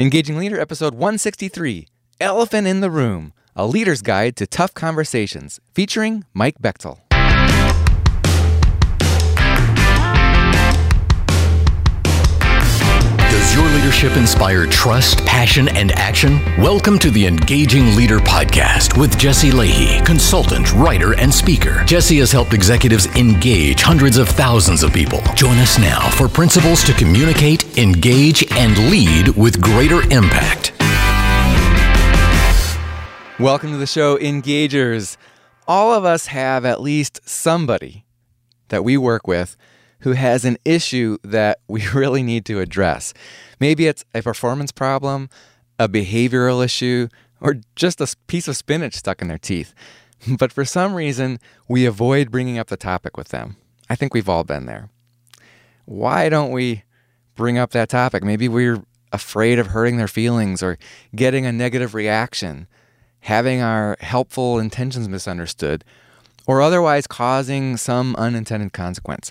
Engaging Leader, episode 163, Elephant in the Room, a leader's guide to tough conversations, featuring Mike Bechtel. Does your leadership inspire trust, passion, and action? Welcome to the Engaging Leader Podcast with Jesse Leahy, consultant, writer, and speaker. Jesse has helped executives engage hundreds of thousands of people. Join us now for principles to communicate, engage, and lead with greater impact. Welcome to the show, Engagers. All of us have at least somebody that we work with who has an issue that we really need to address. Maybe it's a performance problem, a behavioral issue, or just a piece of spinach stuck in their teeth. But for some reason, we avoid bringing up the topic with them. I think we've all been there. Why don't we bring up that topic? Maybe we're afraid of hurting their feelings or getting a negative reaction, having our helpful intentions misunderstood, or otherwise causing some unintended consequence.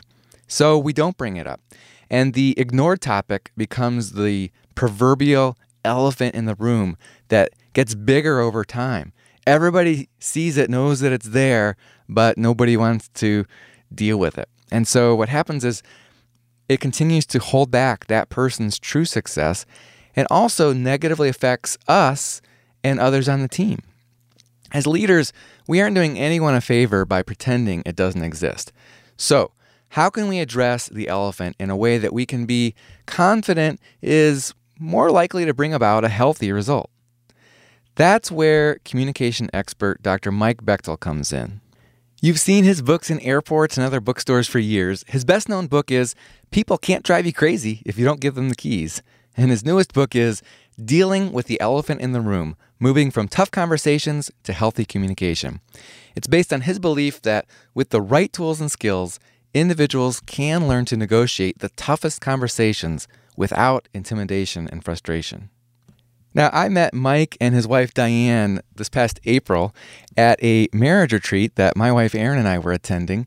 So we don't bring it up. And the ignored topic becomes the proverbial elephant in the room that gets bigger over time. Everybody sees it, knows that it's there, but nobody wants to deal with it. And so what happens is it continues to hold back that person's true success and also negatively affects us and others on the team. As leaders, we aren't doing anyone a favor by pretending it doesn't exist. So how can we address the elephant in a way that we can be confident is more likely to bring about a healthy result? That's where communication expert Dr. Mike Bechtel comes in. You've seen his books in airports and other bookstores for years. His best-known book is People Can't Drive You Crazy If You Don't Give Them the Keys. And his newest book is Dealing with the Elephant in the Room, Moving from Tough Conversations to Healthy Communication. It's based on his belief that with the right tools and skills, individuals can learn to negotiate the toughest conversations without intimidation and frustration. Now, I met Mike and his wife Diane this past April at a marriage retreat that my wife Erin and I were attending.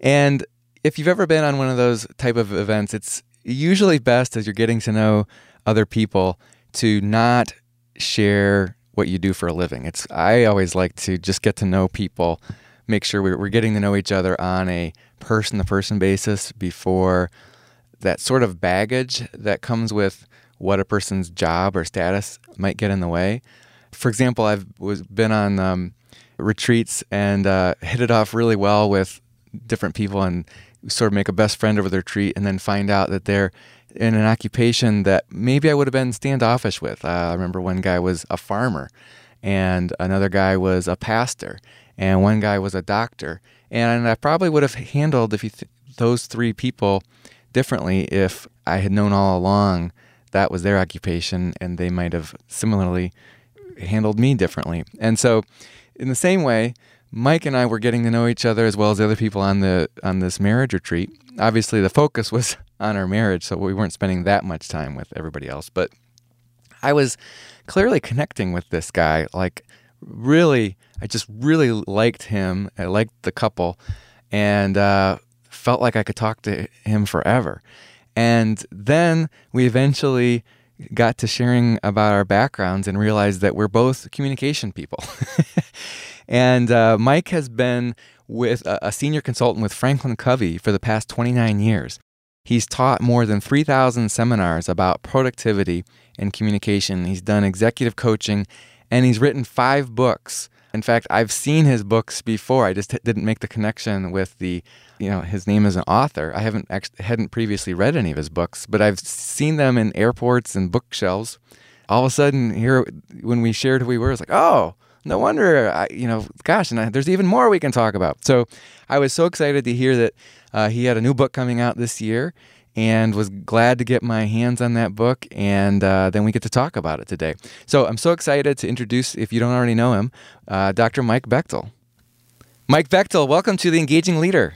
And if you've ever been on one of those type of events, it's usually best as you're getting to know other people to not share what you do for a living. I always like to just get to know people, make sure we're getting to know each other on a person-to-person basis before that sort of baggage that comes with what a person's job or status might get in the way. For example, I've been on retreats and hit it off really well with different people and sort of make a best friend over the retreat and then find out that they're in an occupation that maybe I would have been standoffish with. I remember one guy was a farmer and another guy was a pastor and one guy was a doctor. And I probably would have handled those three people differently if I had known all along that was their occupation, and they might have similarly handled me differently. And so in the same way, Mike and I were getting to know each other as well as the other people on this marriage retreat. Obviously, the focus was on our marriage, so we weren't spending that much time with everybody else. But I was clearly connecting with this guy, I just really liked him. I liked the couple and felt like I could talk to him forever. And then we eventually got to sharing about our backgrounds and realized that we're both communication people. And Mike has been with a senior consultant with Franklin Covey for the past 29 years. He's taught more than 3,000 seminars about productivity and communication. He's done executive coaching and he's written 5 books. In fact, I've seen his books before. I just didn't make the connection with his name as an author. I hadn't previously read any of his books, but I've seen them in airports and bookshelves. All of a sudden, here when we shared who we were, it's like, oh, no wonder, there's even more we can talk about. So I was so excited to hear that he had a new book coming out this year, and was glad to get my hands on that book, and then we get to talk about it today. So I'm so excited to introduce, if you don't already know him, Dr. Mike Bechtel. Mike Bechtel, welcome to The Engaging Leader.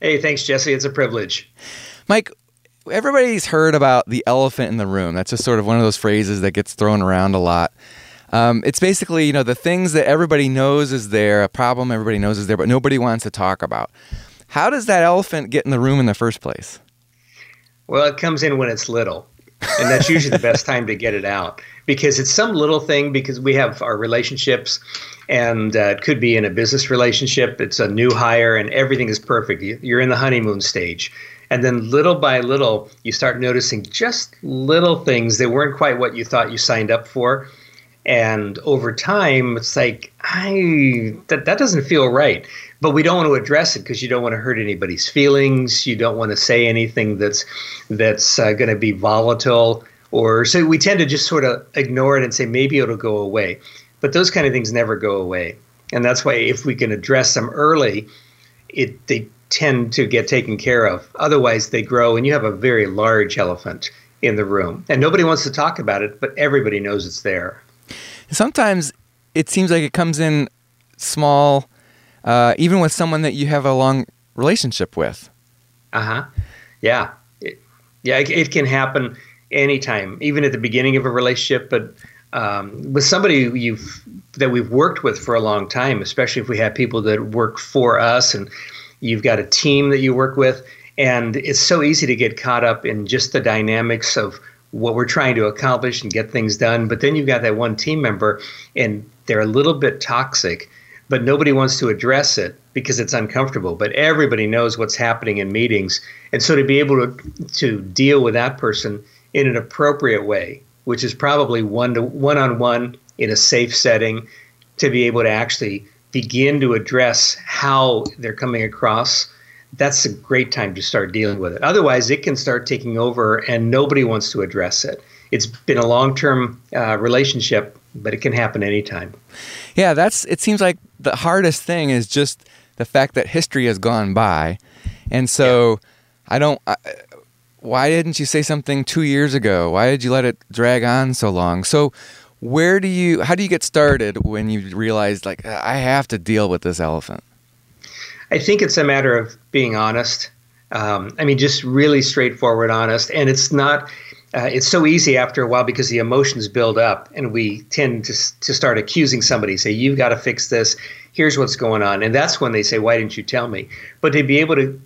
Hey, thanks, Jesse. It's a privilege. Mike, everybody's heard about the elephant in the room. That's just sort of one of those phrases that gets thrown around a lot. It's basically, the things that everybody knows is there, a problem everybody knows is there, but nobody wants to talk about. How does that elephant get in the room in the first place? Well, it comes in when it's little. And that's usually the best time to get it out, because it's some little thing, because we have our relationships, and it could be in a business relationship. It's a new hire and everything is perfect. You're in the honeymoon stage. And then little by little, you start noticing just little things that weren't quite what you thought you signed up for. And over time, it's like, that doesn't feel right. But we don't want to address it because you don't want to hurt anybody's feelings. You don't want to say anything that's going to be volatile. Or so we tend to just sort of ignore it and say, maybe it'll go away. But those kind of things never go away. And that's why if we can address them early, they tend to get taken care of. Otherwise, they grow and you have a very large elephant in the room. And nobody wants to talk about it, but everybody knows it's there. Sometimes it seems like it comes in small, even with someone that you have a long relationship with. Uh-huh. Yeah. It can happen anytime, even at the beginning of a relationship. But with somebody that we've worked with for a long time, especially if we have people that work for us and you've got a team that you work with, and it's so easy to get caught up in just the dynamics of what we're trying to accomplish and get things done. But then you've got that one team member and they're a little bit toxic, but nobody wants to address it because it's uncomfortable. But everybody knows what's happening in meetings. And so to be able to deal with that person in an appropriate way, which is probably one-on-one in a safe setting, to be able to actually begin to address how they're coming across, that's a great time to start dealing with it. Otherwise, it can start taking over and nobody wants to address it. It's been a long-term relationship, but it can happen anytime. Yeah, it seems like the hardest thing is just the fact that history has gone by. And so why didn't you say something 2 years ago? Why did you let it drag on so long? So how do you get started when you realize, like, I have to deal with this elephant? I think it's a matter of being honest. Just really straightforward, honest. And it's not, it's so easy after a while because the emotions build up and we tend to start accusing somebody, say, you've got to fix this. Here's what's going on. And that's when they say, why didn't you tell me? But to be able to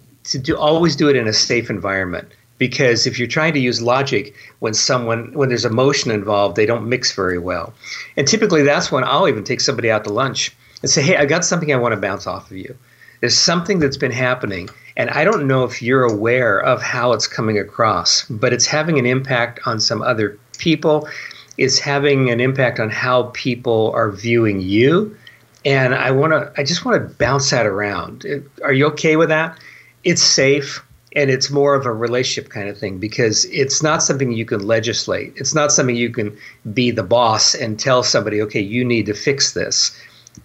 always do it in a safe environment. Because if you're trying to use logic when there's emotion involved, they don't mix very well. And typically that's when I'll even take somebody out to lunch and say, hey, I got something I want to bounce off of you. There's something that's been happening, and I don't know if you're aware of how it's coming across, but it's having an impact on some other people. It's having an impact on how people are viewing you. And I just want to bounce that around. Are you okay with that? It's safe. And it's more of a relationship kind of thing because it's not something you can legislate. It's not something you can be the boss and tell somebody, okay, you need to fix this.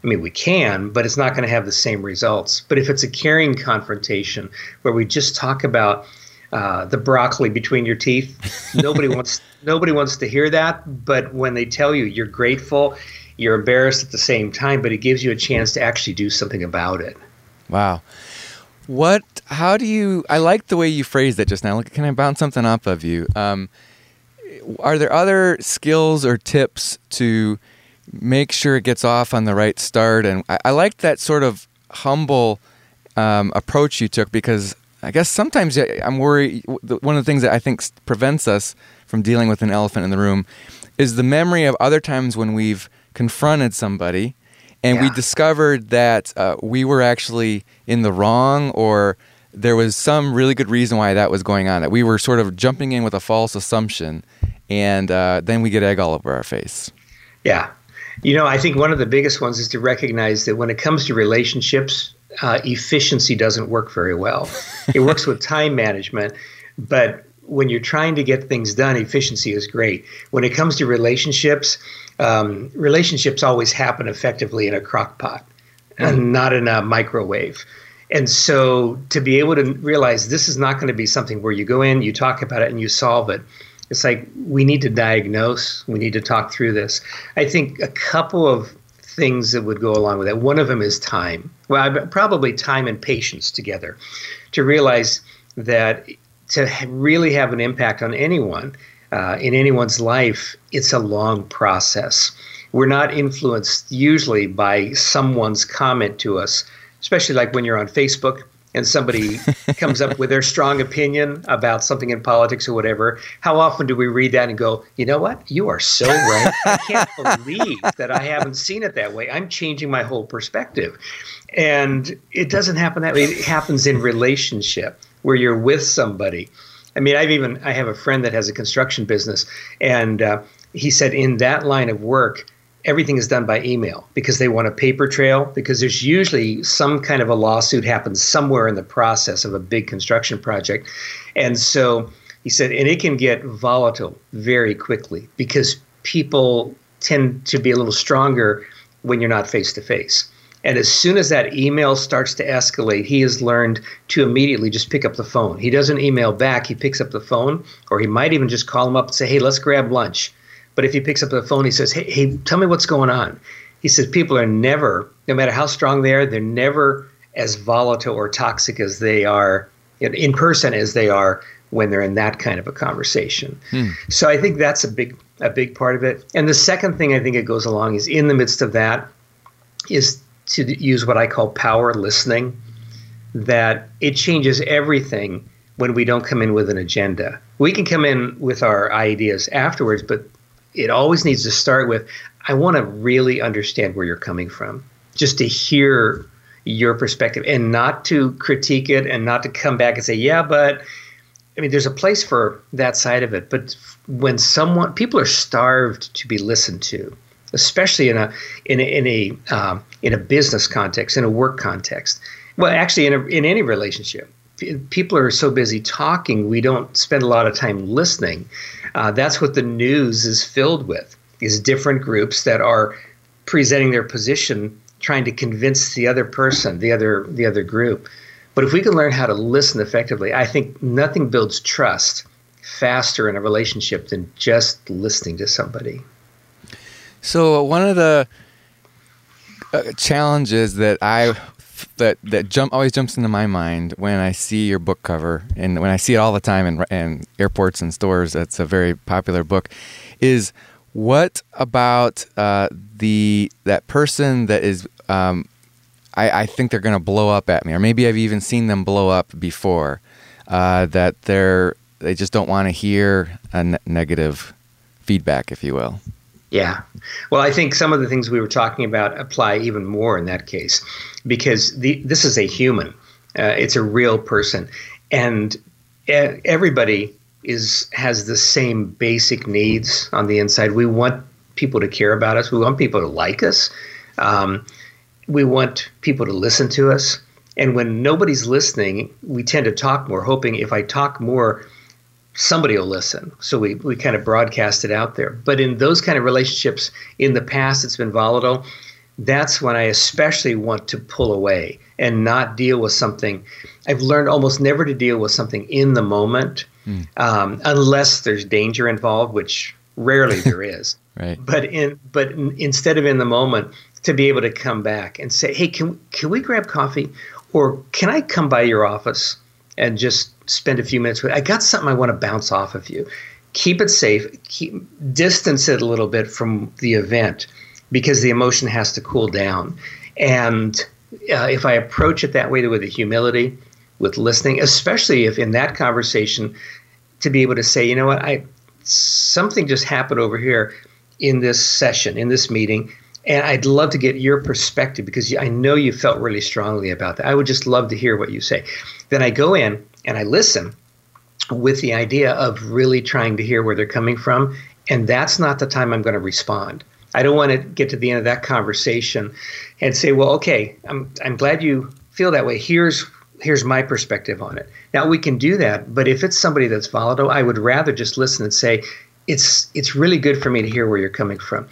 I mean, we can, but it's not going to have the same results. But if it's a caring confrontation where we just talk about the broccoli between your teeth, nobody wants to hear that. But when they tell you, you're grateful, you're embarrassed at the same time, but it gives you a chance to actually do something about it. Wow. I like the way you phrased that just now. Like, can I bounce something off of you? Are there other skills or tips to make sure it gets off on the right start? And I like that sort of humble approach you took, because I guess sometimes I'm worried. One of the things that I think prevents us from dealing with an elephant in the room is the memory of other times when we've confronted somebody and we discovered that we were actually in the wrong, or there was some really good reason why that was going on, that we were sort of jumping in with a false assumption, and then we get egg all over our face. Yeah. I think one of the biggest ones is to recognize that when it comes to relationships, efficiency doesn't work very well. It works with time management, but when you're trying to get things done, efficiency is great. When it comes to relationships, relationships always happen effectively in a crock pot and not in a microwave. And so to be able to realize this is not going to be something where you go in, you talk about it, and you solve it. It's like, we need to diagnose. We need to talk through this. I think a couple of things that would go along with that. One of them is time. Well, probably time and patience together, to realize that to really have an impact on anyone, in anyone's life, it's a long process. We're not influenced usually by someone's comment to us, especially like when you're on Facebook and somebody comes up with their strong opinion about something in politics or whatever, how often do we read that and go, you know what? You are so right. I can't believe that I haven't seen it that way. I'm changing my whole perspective. And it doesn't happen that way. It happens in relationship where you're with somebody. I mean, I have a friend that has a construction business, and he said in that line of work, everything is done by email because they want a paper trail, because there's usually some kind of a lawsuit happens somewhere in the process of a big construction project. And so he said, and it can get volatile very quickly because people tend to be a little stronger when you're not face to face. And as soon as that email starts to escalate, he has learned to immediately just pick up the phone. He doesn't email back. He picks up the phone, or he might even just call him up and say, hey, let's grab lunch. But if he picks up the phone, he says, hey, tell me what's going on. He says people are never, no matter how strong they are, they're never as volatile or toxic as they are in person as they are when they're in that kind of a conversation. So I think that's a big part of it. And the second thing I think it goes along is in the midst of that is to use what I call power listening, that it changes everything when we don't come in with an agenda. We can come in with our ideas afterwards, but it always needs to start with, I want to really understand where you're coming from, just to hear your perspective and not to critique it and not to come back and say, yeah, but I mean, there's a place for that side of it. But when people are starved to be listened to, especially in a business context, in a work context. Well, actually, in any relationship, people are so busy talking, we don't spend a lot of time listening. That's what the news is filled with, is different groups that are presenting their position, trying to convince the other person, the other group. But if we can learn how to listen effectively, I think nothing builds trust faster in a relationship than just listening to somebody. So one of the challenges that always jumps into my mind when I see your book cover, and when I see it all the time in airports and stores, that's a very popular book, is what about that person that is, I think they're going to blow up at me, or maybe I've even seen them blow up before, that they just don't want to hear a negative feedback, if you will. Yeah. Well, I think some of the things we were talking about apply even more in that case, because this is a human. It's a real person. And everybody has the same basic needs on the inside. We want people to care about us. We want people to like us. We want people to listen to us. And when nobody's listening, we tend to talk more, hoping if I talk more, somebody will listen. So we kind of broadcast it out there. But in those kind of relationships in the past, it's been volatile. That's when I especially want to pull away and not deal with something. I've learned almost never to deal with something in the moment, unless there's danger involved, which rarely there is. Right. But instead of in the moment, to be able to come back and say, hey, can we grab coffee? Or can I come by your office and just spend a few minutes with, I got something I want to bounce off of you. Keep it safe. Distance it a little bit from the event, because the emotion has to cool down. And if I approach it that way, with the humility, with listening, especially if in that conversation, to be able to say, you know what, something just happened over here in this session, in this meeting, and I'd love to get your perspective because I know you felt really strongly about that. I would just love to hear what you say. Then I go in and I listen with the idea of really trying to hear where they're coming from. And that's not the time I'm going to respond. I don't want to get to the end of that conversation and say, well, okay, I'm glad you feel that way. Here's my perspective on it. Now we can do that. But if it's somebody that's volatile, I would rather just listen and say, it's really good for me to hear where you're coming from.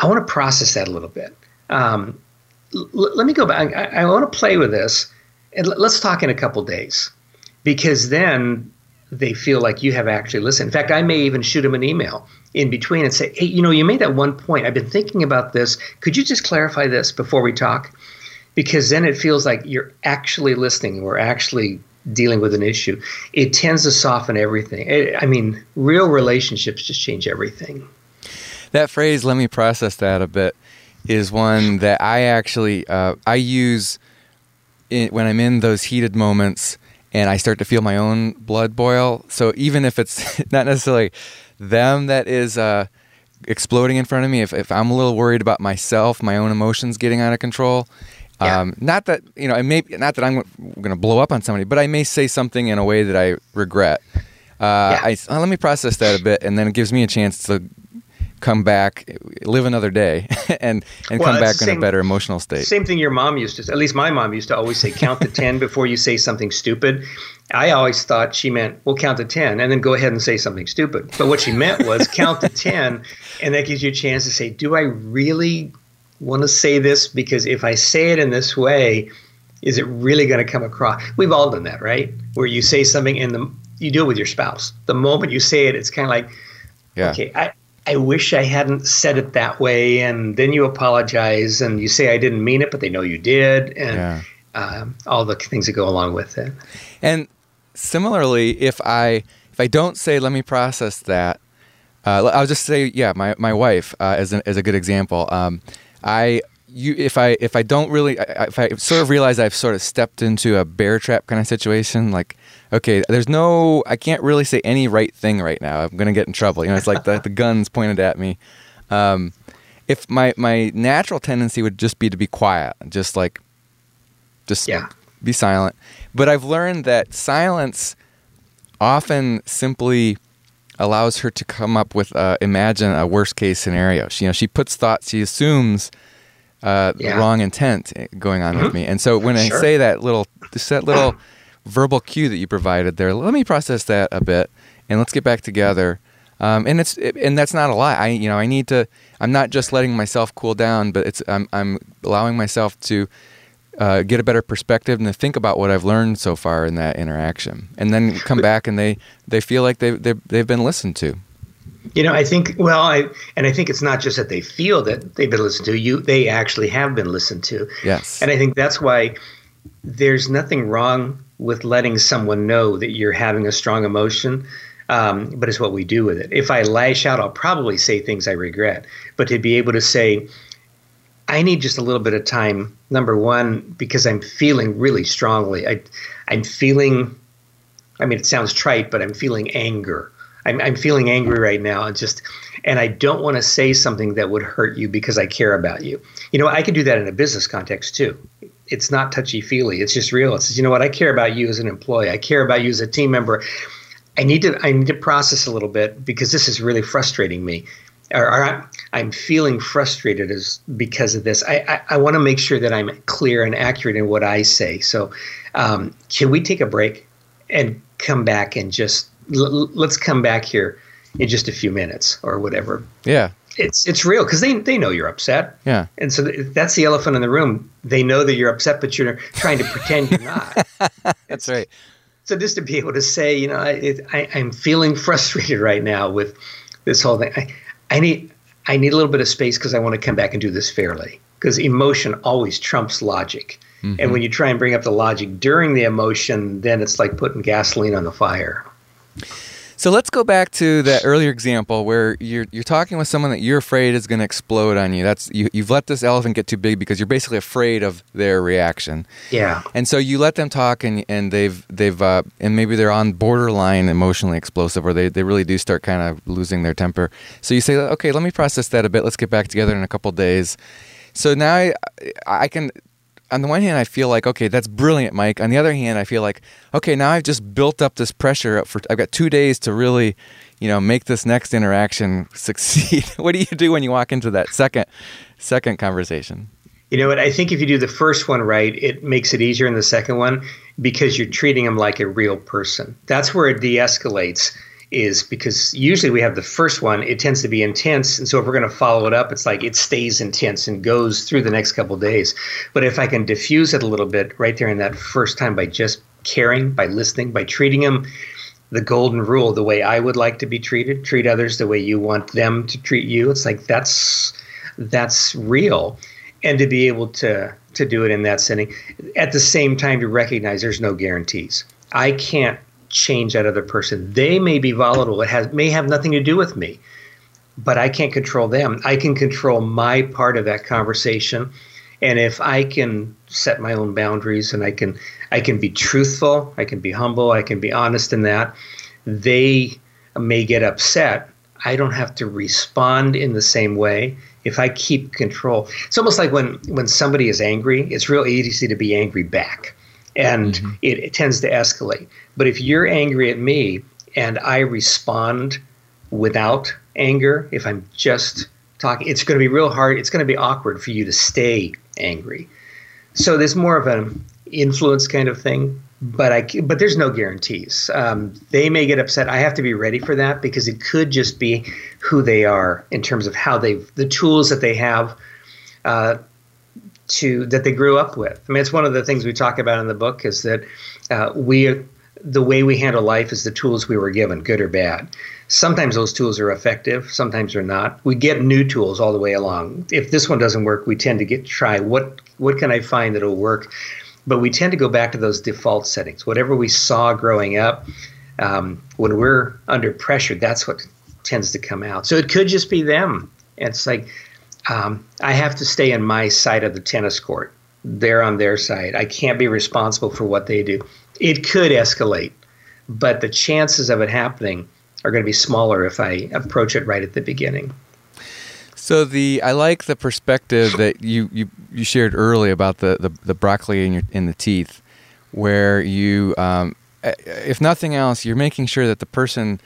I want to process that a little bit. Let me go back. I want to play with this, and let's talk in a couple days, because then they feel like you have actually listened. In fact, I may even shoot them an email in between and say, hey, you made that one point. I've been thinking about this. Could you just clarify this before we talk? Because then it feels like you're actually listening. We're actually dealing with an issue. It tends to soften everything. Real relationships just change everything. That phrase, let me process that a bit, is one that I actually, I use when I'm in those heated moments and I start to feel my own blood boil. So even if it's not necessarily them that is exploding in front of me, if I'm a little worried about myself, my own emotions getting out of control, yeah. Not that, you know, not that I'm going to blow up on somebody, but I may say something in a way that I regret. Let me process that a bit, and then it gives me a chance to come back, live another day, and come back in a better emotional state. Same thing your mom used to, at least my mom used to always say, count to 10 before you say something stupid. I always thought she meant, well, count to 10 and then go ahead and say something stupid. But what she meant was count to 10, and that gives you a chance to say, do I really want to say this? Because if I say it in this way, is it really going to come across? We've all done that, right? Where you say something and you do it with your spouse. The moment you say it, it's kind of like, okay, I wish I hadn't said it that way, and then you apologize, and you say I didn't mean it, but they know you did, and all the things that go along with it. And similarly, if I don't say, let me process that, I'll just say, my wife as a good example. If I sort of realize I've sort of stepped into a bear trap kind of situation, like, okay, I can't really say any right thing right now. I'm going to get in trouble. You know, it's like the gun's pointed at me. If my natural tendency would just be to be quiet, just be silent. But I've learned that silence often simply allows her to come up with, imagine a worst case scenario. She puts thoughts, she assumes the wrong intent going on with me. And so when I say that little verbal cue that you provided there, let me process that a bit and let's get back together. And that's not a lie. I'm not just letting myself cool down, but I'm allowing myself to get a better perspective and to think about what I've learned so far in that interaction, and then come back and they feel like they've been listened to. You know, I think, I think it's not just that they feel that they've been listened to, they actually have been listened to. Yes. And I think that's why there's nothing wrong with letting someone know that you're having a strong emotion, but it's what we do with it. If I lash out, I'll probably say things I regret. But to be able to say, I need just a little bit of time, number one, because I'm feeling really strongly. I'm feeling, I mean, it sounds trite, but I'm feeling anger. I'm feeling angry right now, and I don't want to say something that would hurt you because I care about you. You know, I can do that in a business context too. It's not touchy-feely. It's just real. It's, you know what, I care about you as an employee. I care about you as a team member. I need to process a little bit because this is really frustrating me. Or I'm feeling frustrated because of this. I want to make sure that I'm clear and accurate in what I say. So can we take a break and come back and just – let's come back here in just a few minutes or whatever. Yeah. It's real because they know you're upset. Yeah. And so that's the elephant in the room. They know that you're upset, but you're trying to pretend you're not. That's right. So just to be able to say, you know, I'm feeling frustrated right now with this whole thing. I need a little bit of space because I want to come back and do this fairly, because emotion always trumps logic. Mm-hmm. And when you try and bring up the logic during the emotion, then it's like putting gasoline on the fire. So let's go back to that earlier example where you're talking with someone that you're afraid is going to explode on you. That's you've let this elephant get too big because you're basically afraid of their reaction. Yeah. And so you let them talk, and they've and maybe they're on borderline emotionally explosive, or they really do start kind of losing their temper. So you say, okay, let me process that a bit. Let's get back together in a couple of days. So now I can. On the one hand, I feel like, okay, that's brilliant, Mike. On the other hand, I feel like, okay, now I've just built up this pressure. I've got 2 days to really, you know, make this next interaction succeed. What do you do when you walk into that second conversation? You know what? I think if you do the first one right, it makes it easier in the second one because you're treating them like a real person. That's where it de-escalates, is because usually we have the first one, it tends to be intense. And so if we're going to follow it up, it's like it stays intense and goes through the next couple of days. But if I can diffuse it a little bit right there in that first time by just caring, by listening, by treating them the golden rule, the way I would like to be treated, treat others the way you want them to treat you. It's like that's real. And to be able to do it in that setting, at the same time to recognize there's no guarantees. I can't change that other person. They may be volatile. It may have nothing to do with me, but I can't control them. I can control my part of that conversation And if I can set my own boundaries and I can be truthful, I can be humble, I can be honest in that, they may get upset. I don't have to respond in the same way if I keep control. It's almost like when somebody is angry, it's real easy to be angry back, and mm-hmm. it tends to escalate. But if you're angry at me and I respond without anger, if I'm just talking, it's going to be real hard. It's going to be awkward for you to stay angry. So there's more of an influence kind of thing, but there's no guarantees. They may get upset. I have to be ready for that, because it could just be who they are in terms of how the tools that they have that they grew up with. I mean, it's one of the things we talk about in the book is that the way we handle life is the tools we were given, good or bad. Sometimes those tools are effective, sometimes they're not. We get new tools all the way along. If this one doesn't work, we tend to try what can I find that'll work? But we tend to go back to those default settings. Whatever we saw growing up, when we're under pressure, that's what tends to come out. So it could just be them. It's like, I have to stay on my side of the tennis court. They're on their side. I can't be responsible for what they do. It could escalate, but the chances of it happening are going to be smaller if I approach it right at the beginning. So I like the perspective that you shared early about the broccoli in the teeth, where you, if nothing else, you're making sure that the person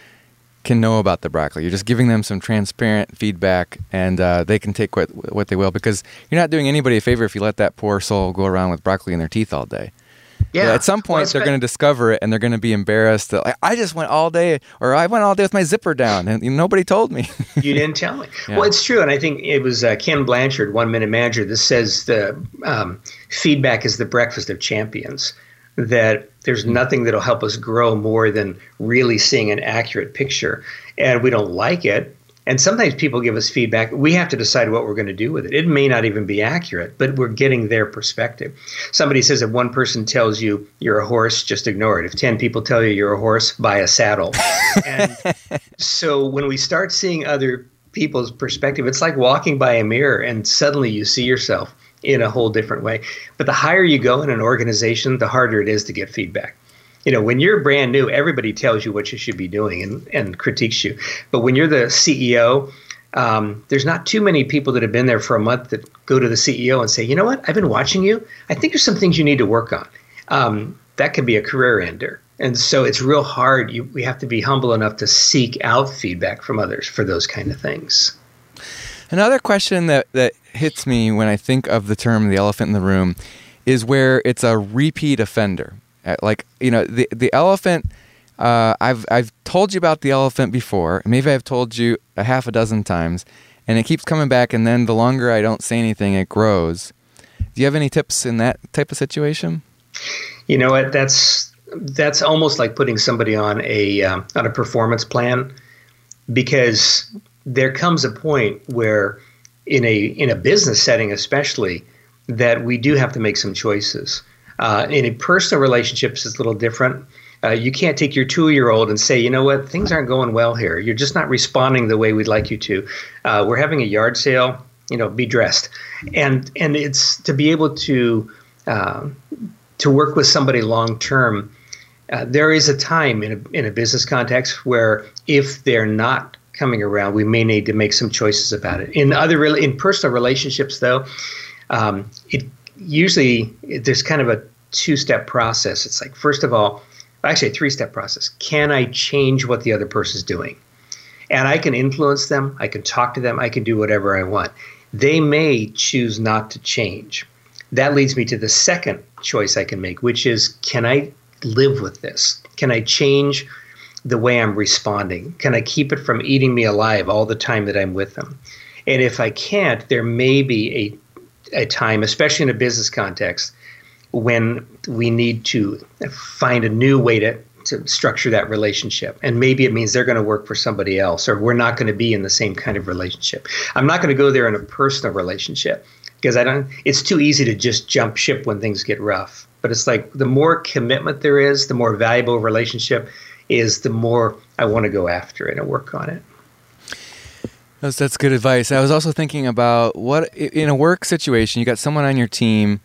can know about the broccoli. You're just giving them some transparent feedback, and they can take what they will, because you're not doing anybody a favor if you let that poor soul go around with broccoli in their teeth all day. Yeah. So at some point, they're going to discover it, and they're going to be embarrassed that I just went all day, or I went all day with my zipper down, and nobody told me. You didn't tell me. Yeah. Well, it's true, and I think it was Ken Blanchard, One Minute Manager, that says the feedback is the breakfast of champions, that there's nothing that'll help us grow more than really seeing an accurate picture, and we don't like it. And sometimes people give us feedback. We have to decide what we're going to do with it. It may not even be accurate, but we're getting their perspective. Somebody says if one person tells you you're a horse, just ignore it. If 10 people tell you you're a horse, buy a saddle. And so when we start seeing other people's perspective, it's like walking by a mirror and suddenly you see yourself in a whole different way. But the higher you go in an organization, the harder it is to get feedback. You know, when you're brand new, everybody tells you what you should be doing and critiques you. But when you're the CEO, there's not too many people that have been there for a month that go to the CEO and say, you know what, I've been watching you. I think there's some things you need to work on. That can be a career ender. And so it's real hard. We have to be humble enough to seek out feedback from others for those kind of things. Another question that hits me when I think of the term the elephant in the room is where it's a repeat offender. Like, you know, the elephant, I've told you about the elephant before. Maybe I've told you a half a dozen times, and it keeps coming back, and then the longer I don't say anything, it grows. Do you have any tips in that type of situation? You know what? That's almost like putting somebody on a performance plan, because there comes a point where in a business setting especially that we do have to make some choices. In personal relationships, it's a little different. You can't take your 2-year-old and say, you know what, things aren't going well here. You're just not responding the way we'd like you to. We're having a yard sale. You know, be dressed. And it's to be able to work with somebody long term. There is a time in a business context where if they're not coming around, we may need to make some choices about it. In personal relationships, though, usually there's kind of a two-step process. It's like, first of all, actually a three-step process. Can I change what the other person's doing? And I can influence them. I can talk to them. I can do whatever I want. They may choose not to change. That leads me to the second choice I can make, which is, can I live with this? Can I change the way I'm responding? Can I keep it from eating me alive all the time that I'm with them? And if I can't, there may be a time, especially in a business context, when we need to find a new way to structure that relationship. And maybe it means they're going to work for somebody else, or we're not going to be in the same kind of relationship. I'm not going to go there in a personal relationship, because it's too easy to just jump ship when things get rough. But it's like, the more commitment there is, the more valuable relationship is, the more I want to go after it and work on it. That's good advice. I was also thinking about what in a work situation, you got someone on your team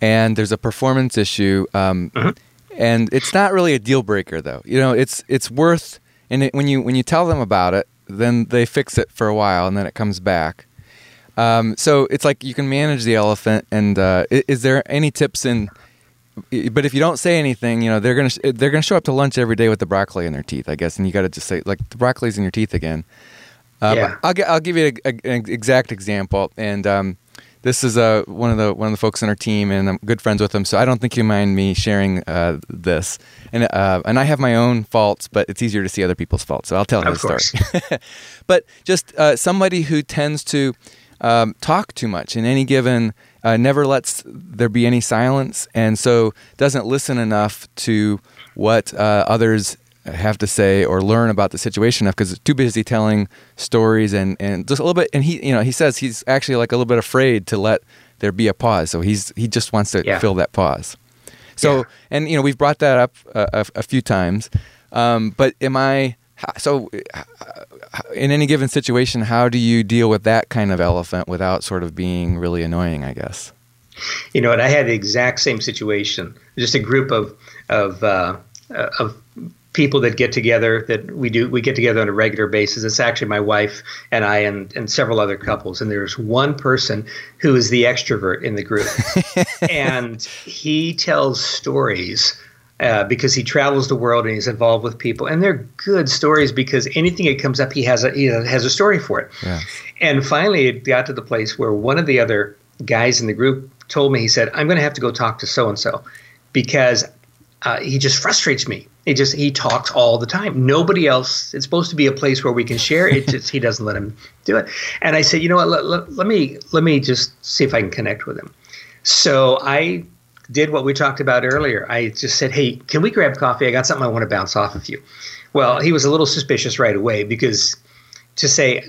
and there's a performance issue. And it's not really a deal breaker though. You know, it's worth, and when you tell them about it, then they fix it for a while and then it comes back. So it's like you can manage the elephant. And is there any tips in? But if you don't say anything, you know they're gonna show up to lunch every day with the broccoli in their teeth, I guess. And you got to just say like the broccoli's in your teeth again. Yeah. I'll give you an exact example. And this is one of the folks on our team, and I'm good friends with him, so I don't think you mind me sharing this. And I have my own faults, but it's easier to see other people's faults, so I'll tell his story. But just somebody who tends to talk too much in any given, never lets there be any silence, and so doesn't listen enough to what others have to say or learn about the situation enough because it's too busy telling stories and just a little bit. And he says he's actually like a little bit afraid to let there be a pause, so he just wants to fill that pause. So and we've brought that up a few times, but am I? So, in any given situation, how do you deal with that kind of elephant without sort of being really annoying, I guess? You know what? I had the exact same situation. Just a group of people that get together, that we get together on a regular basis. It's actually my wife and I and several other couples. And there's one person who is the extrovert in the group. And he tells stories because he travels the world and he's involved with people, and they're good stories because anything that comes up, he has a story for it. Yeah. And finally, it got to the place where one of the other guys in the group told me, he said, "I'm going to have to go talk to so and so because he just frustrates me. He talks all the time. Nobody else. It's supposed to be a place where we can share. It just he doesn't let him do it." And I said, "You know what? Let me just see if I can connect with him." So I did what we talked about earlier. I just said, "Hey, can we grab coffee? I got something I want to bounce off of you." Well, he was a little suspicious right away because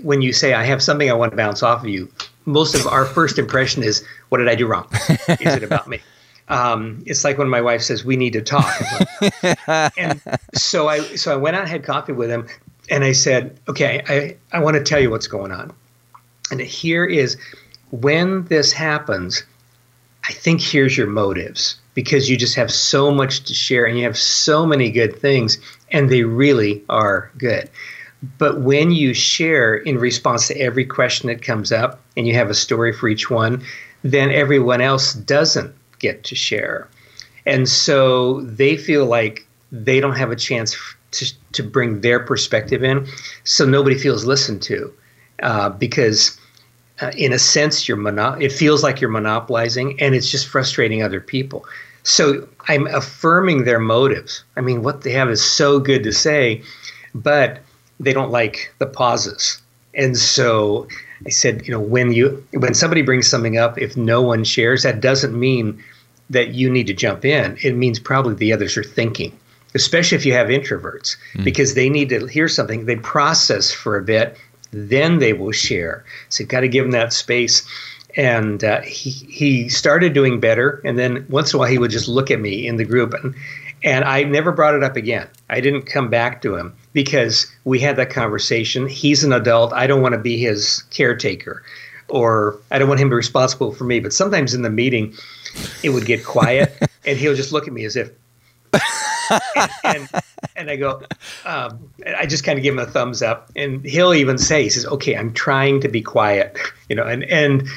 when you say, "I have something I want to bounce off of you," most of our first impression is, what did I do wrong? Is it about me? It's like when my wife says, we need to talk. And so I went out and had coffee with him and I said, okay, I want to tell you what's going on. And here is when this happens, I think here's your motives, because you just have so much to share and you have so many good things, and they really are good. But when you share in response to every question that comes up and you have a story for each one, then everyone else doesn't get to share. And so they feel like they don't have a chance to bring their perspective in. So nobody feels listened to because in a sense, it feels like you're monopolizing, and it's just frustrating other people. So I'm affirming their motives. I mean, what they have is so good to say, but they don't like the pauses. And so I said, when somebody brings something up, if no one shares, that doesn't mean that you need to jump in. It means probably the others are thinking, especially if you have introverts, because they need to hear something. They process for a bit. Then they will share. So you've got to give them that space. And he started doing better. And then once in a while, he would just look at me in the group. And I never brought it up again. I didn't come back to him because we had that conversation. He's an adult. I don't want to be his caretaker, or I don't want him to be responsible for me. But sometimes in the meeting, it would get quiet and he'll just look at me as if, and I go, I just kind of give him a thumbs up, and he'll even say, he says, okay, I'm trying to be quiet, and again,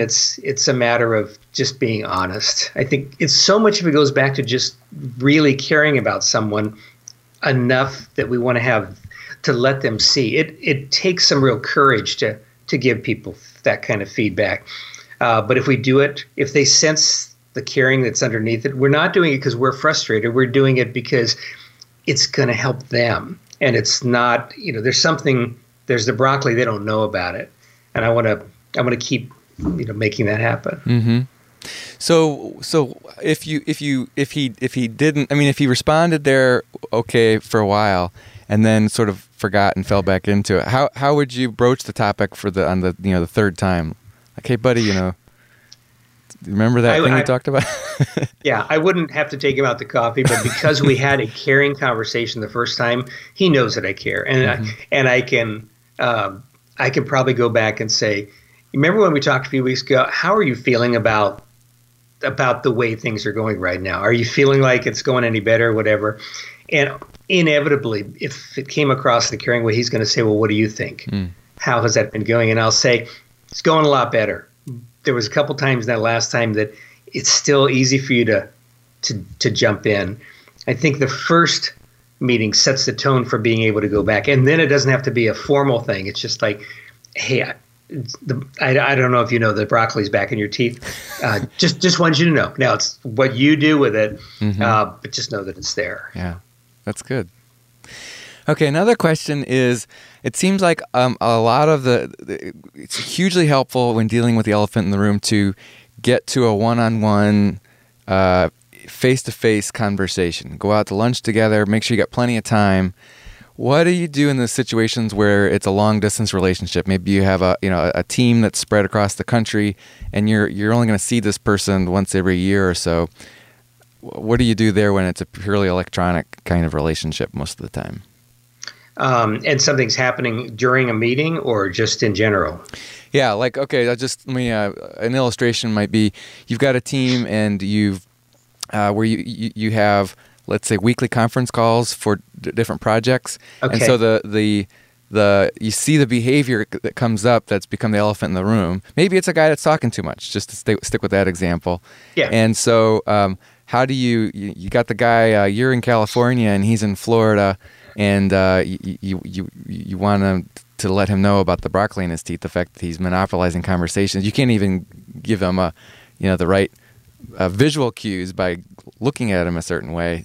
it's a matter of just being honest. I think it's so much of it goes back to just really caring about someone enough that we want to have to let them see it. It takes some real courage to give people that kind of feedback. But if we do it, if they sense the caring that's underneath it, we're not doing it because we're frustrated. We're doing it because it's going to help them. And it's not, there's the broccoli, they don't know about it. And I want to keep, making that happen. Mm-hmm. So if he responded there, okay, for a while, and then sort of forgot and fell back into it, how would you broach the topic on the third time? Like, hey buddy, Remember that thing we talked about? Yeah, I wouldn't have to take him out to coffee, but because we had a caring conversation the first time, he knows that I care, and I can probably go back and say, remember when we talked a few weeks ago? How are you feeling about the way things are going right now? Are you feeling like it's going any better or whatever? And inevitably, if it came across the caring way, he's going to say, well, what do you think? How has that been going? And I'll say, it's going a lot better. There was a couple times that last time that it's still easy for you to jump in. I think the first meeting sets the tone for being able to go back. And then it doesn't have to be a formal thing. It's just like, hey, I don't know if you know the broccoli's back in your teeth. Just wanted you to know. Now it's what you do with it, but just know that it's there. Yeah, that's good. Okay, another question is, it seems like a lot of it's hugely helpful when dealing with the elephant in the room to get to a one-on-one, face-to-face conversation. Go out to lunch together, make sure you got plenty of time. What do you do in the situations where it's a long distance relationship? Maybe you have a team that's spread across the country, and you're only going to see this person once every year or so. What do you do there when it's a purely electronic kind of relationship most of the time? And something's happening during a meeting, or just in general? Yeah, like okay, an illustration might be you've got a team and you've where you have, let's say, weekly conference calls for different projects. Okay. And so the you see the behavior that comes up that's become the elephant in the room. Maybe it's a guy that's talking too much, just to stick with that example. Yeah. And so how do you got the guy, you're in California and he's in Florida, and you want him to let him know about the broccoli in his teeth, the fact that he's monopolizing conversations. You can't even give him the right visual cues by looking at them a certain way.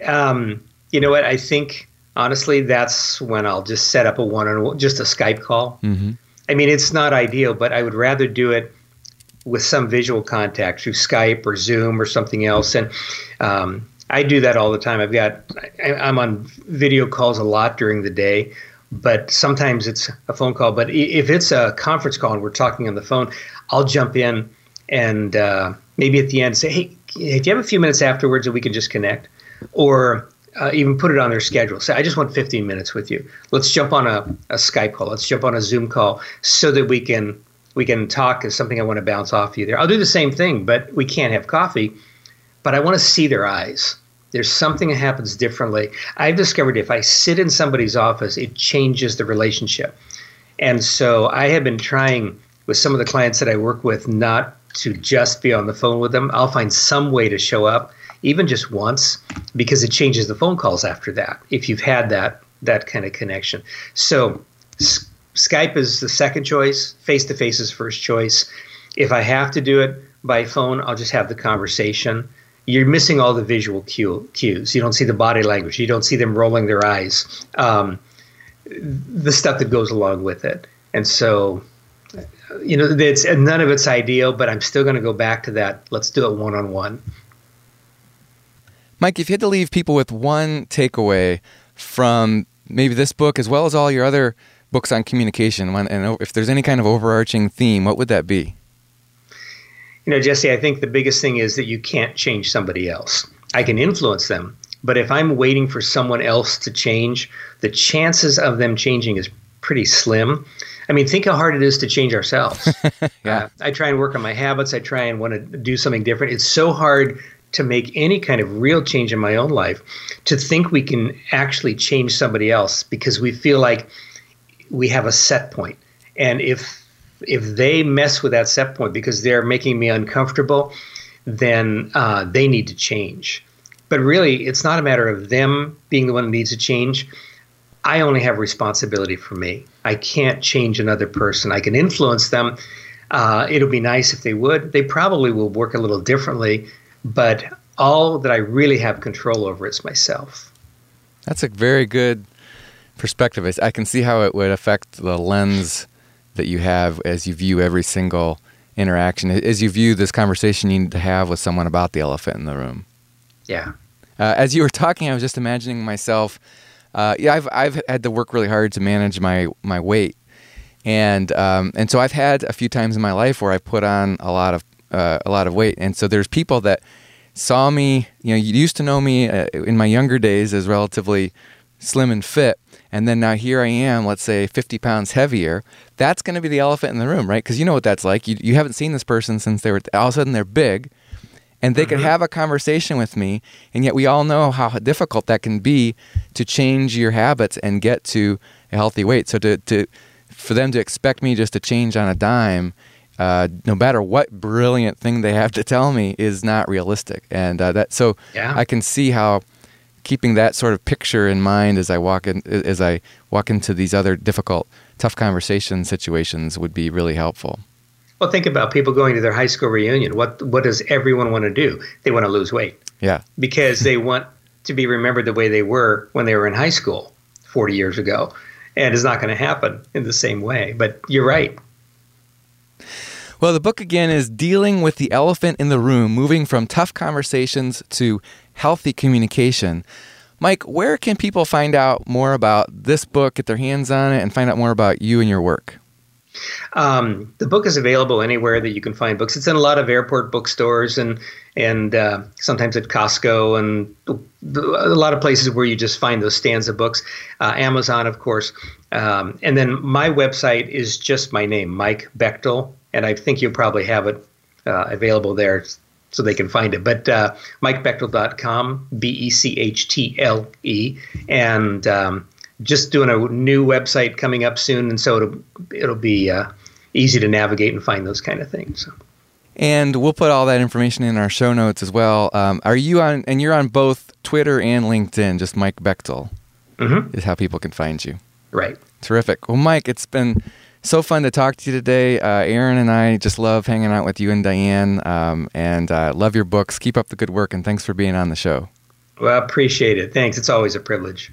You know what? I think, honestly, that's when I'll just set up a one-on-one, just a Skype call. Mm-hmm. I mean, it's not ideal, but I would rather do it with some visual contact through Skype or Zoom or something else. And I do that all the time. I'm on video calls a lot during the day, but sometimes it's a phone call. But if it's a conference call and we're talking on the phone, I'll jump in and maybe at the end say, hey, do you have a few minutes afterwards that we can just connect? Or even put it on their schedule. Say, I just want 15 minutes with you. Let's jump on a Skype call. Let's jump on a Zoom call so that we can talk. Is something I want to bounce off you there. I'll do the same thing, but we can't have coffee. But I want to see their eyes. There's something that happens differently. I've discovered if I sit in somebody's office, it changes the relationship. And so I have been trying with some of the clients that I work with not to just be on the phone with them. I'll find some way to show up, even just once, because it changes the phone calls after that, if you've had that kind of connection. So Skype is the second choice. Face-to-face is first choice. If I have to do it by phone, I'll just have the conversation. You're missing all the visual cues. You don't see the body language. You don't see them rolling their eyes, the stuff that goes along with it. And so, you know, none of it's ideal, but I'm still going to go back to that. Let's do it one-on-one. Mike, if you had to leave people with one takeaway from maybe this book as well as all your other books on communication, and if there's any kind of overarching theme, what would that be? You know, Jesse, I think the biggest thing is that you can't change somebody else. I can influence them, but if I'm waiting for someone else to change, the chances of them changing is pretty slim. I mean, think how hard it is to change ourselves. Yeah. I try and work on my habits. I try and want to do something different. It's so hard to make any kind of real change in my own life, to think we can actually change somebody else, because we feel like we have a set point. And if they mess with that set point because they're making me uncomfortable, then they need to change. But really, it's not a matter of them being the one who needs to change. I only have responsibility for me. I can't change another person. I can influence them. It'll be nice if they would. They probably will work a little differently, but all that I really have control over is myself. That's a very good perspective. I can see how it would affect the lens that you have as you view every single interaction, as you view this conversation you need to have with someone about the elephant in the room. Yeah. As you were talking, I was just imagining myself. I've had to work really hard to manage my weight, And so I've had a few times in my life where I put on a lot of weight. And so there's people that saw me, you used to know me in my younger days as relatively slim and fit. And then now here I am, let's say 50 pounds heavier. That's going to be the elephant in the room, right? Because you know what that's like. You haven't seen this person since they were, all of a sudden they're big and they could have a conversation with me. And yet we all know how difficult that can be to change your habits and get to a healthy weight. So for them to expect me just to change on a dime, no matter what brilliant thing they have to tell me, is not realistic. And I can see how keeping that sort of picture in mind as I walk in, as I walk into these other difficult, tough conversation situations would be really helpful. Well, think about people going to their high school reunion. What does everyone want to do? They want to lose weight. Yeah. Because they want to be remembered the way they were when they were in high school 40 years ago. And it's not going to happen in the same way. But you're right. Well, the book again is Dealing with the Elephant in the Room, Moving from Tough Conversations to Healthy Communication. Mike, where can people find out more about this book, get their hands on it, and find out more about you and your work? The book is available anywhere that you can find books. It's in a lot of airport bookstores and sometimes at Costco and a lot of places where you just find those stands of books. Amazon, of course. And then my website is just my name, Mike Bechtel. And I think you probably have it available there so they can find it. But MikeBechtel.com, Bechtle. And just doing a new website coming up soon, and so it'll be easy to navigate and find those kind of things. And we'll put all that information in our show notes as well. Are you on? And you're on both Twitter and LinkedIn. Just Mike Bechtel is how people can find you. Right. Terrific. Well, Mike, it's been so fun to talk to you today. Aaron and I just love hanging out with you and Diane, and love your books. Keep up the good work, and thanks for being on the show. Well, I appreciate it. Thanks. It's always a privilege.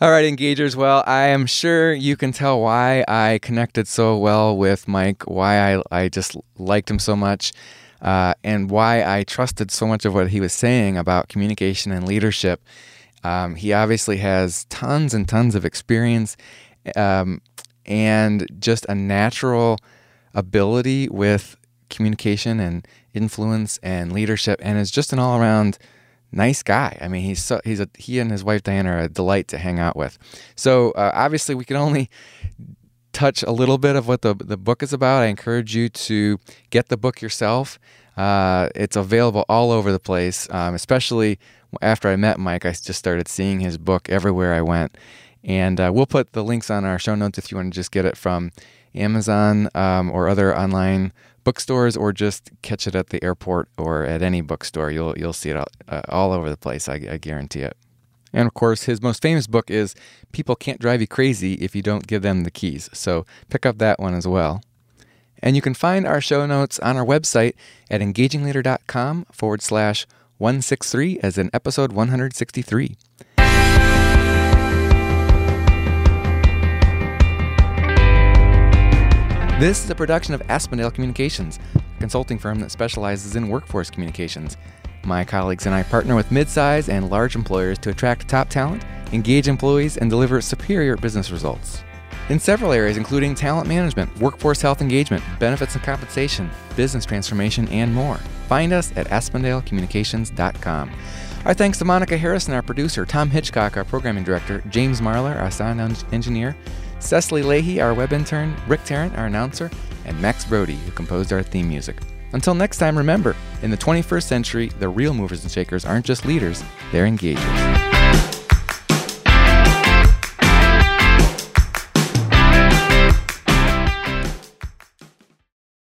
All right, Engagers. Well, I am sure you can tell why I connected so well with Mike, why I just liked him so much, and why I trusted so much of what he was saying about communication and leadership. He obviously has tons and tons of experience and just a natural ability with communication and influence and leadership, and is just an all-around nice guy. I mean, he and his wife Diana are a delight to hang out with. So obviously, we can only touch a little bit of what the book is about. I encourage you to get the book yourself. It's available all over the place. Especially after I met Mike, I just started seeing his book everywhere I went. And we'll put the links on our show notes if you want to just get it from Amazon or other online bookstores, or just catch it at the airport or at any bookstore. You'll see it all over the place. I guarantee it. And of course, his most famous book is People Can't Drive You Crazy If You Don't Give Them the Keys. So pick up that one as well. And you can find our show notes on our website at engagingleader.com/163 as in episode 163. This is a production of Aspendale Communications, a consulting firm that specializes in workforce communications. My colleagues and I partner with mid-size and large employers to attract top talent, engage employees, and deliver superior business results. In several areas, including talent management, workforce health engagement, benefits and compensation, business transformation, and more. Find us at AspendaleCommunications.com. Our thanks to Monica Harrison, our producer, Tom Hitchcock, our programming director, James Marlar, our sound engineer, Cecily Leahy, our web intern, Rick Tarrant, our announcer, and Max Brody, who composed our theme music. Until next time, remember, in the 21st century, the real movers and shakers aren't just leaders, they're engagers.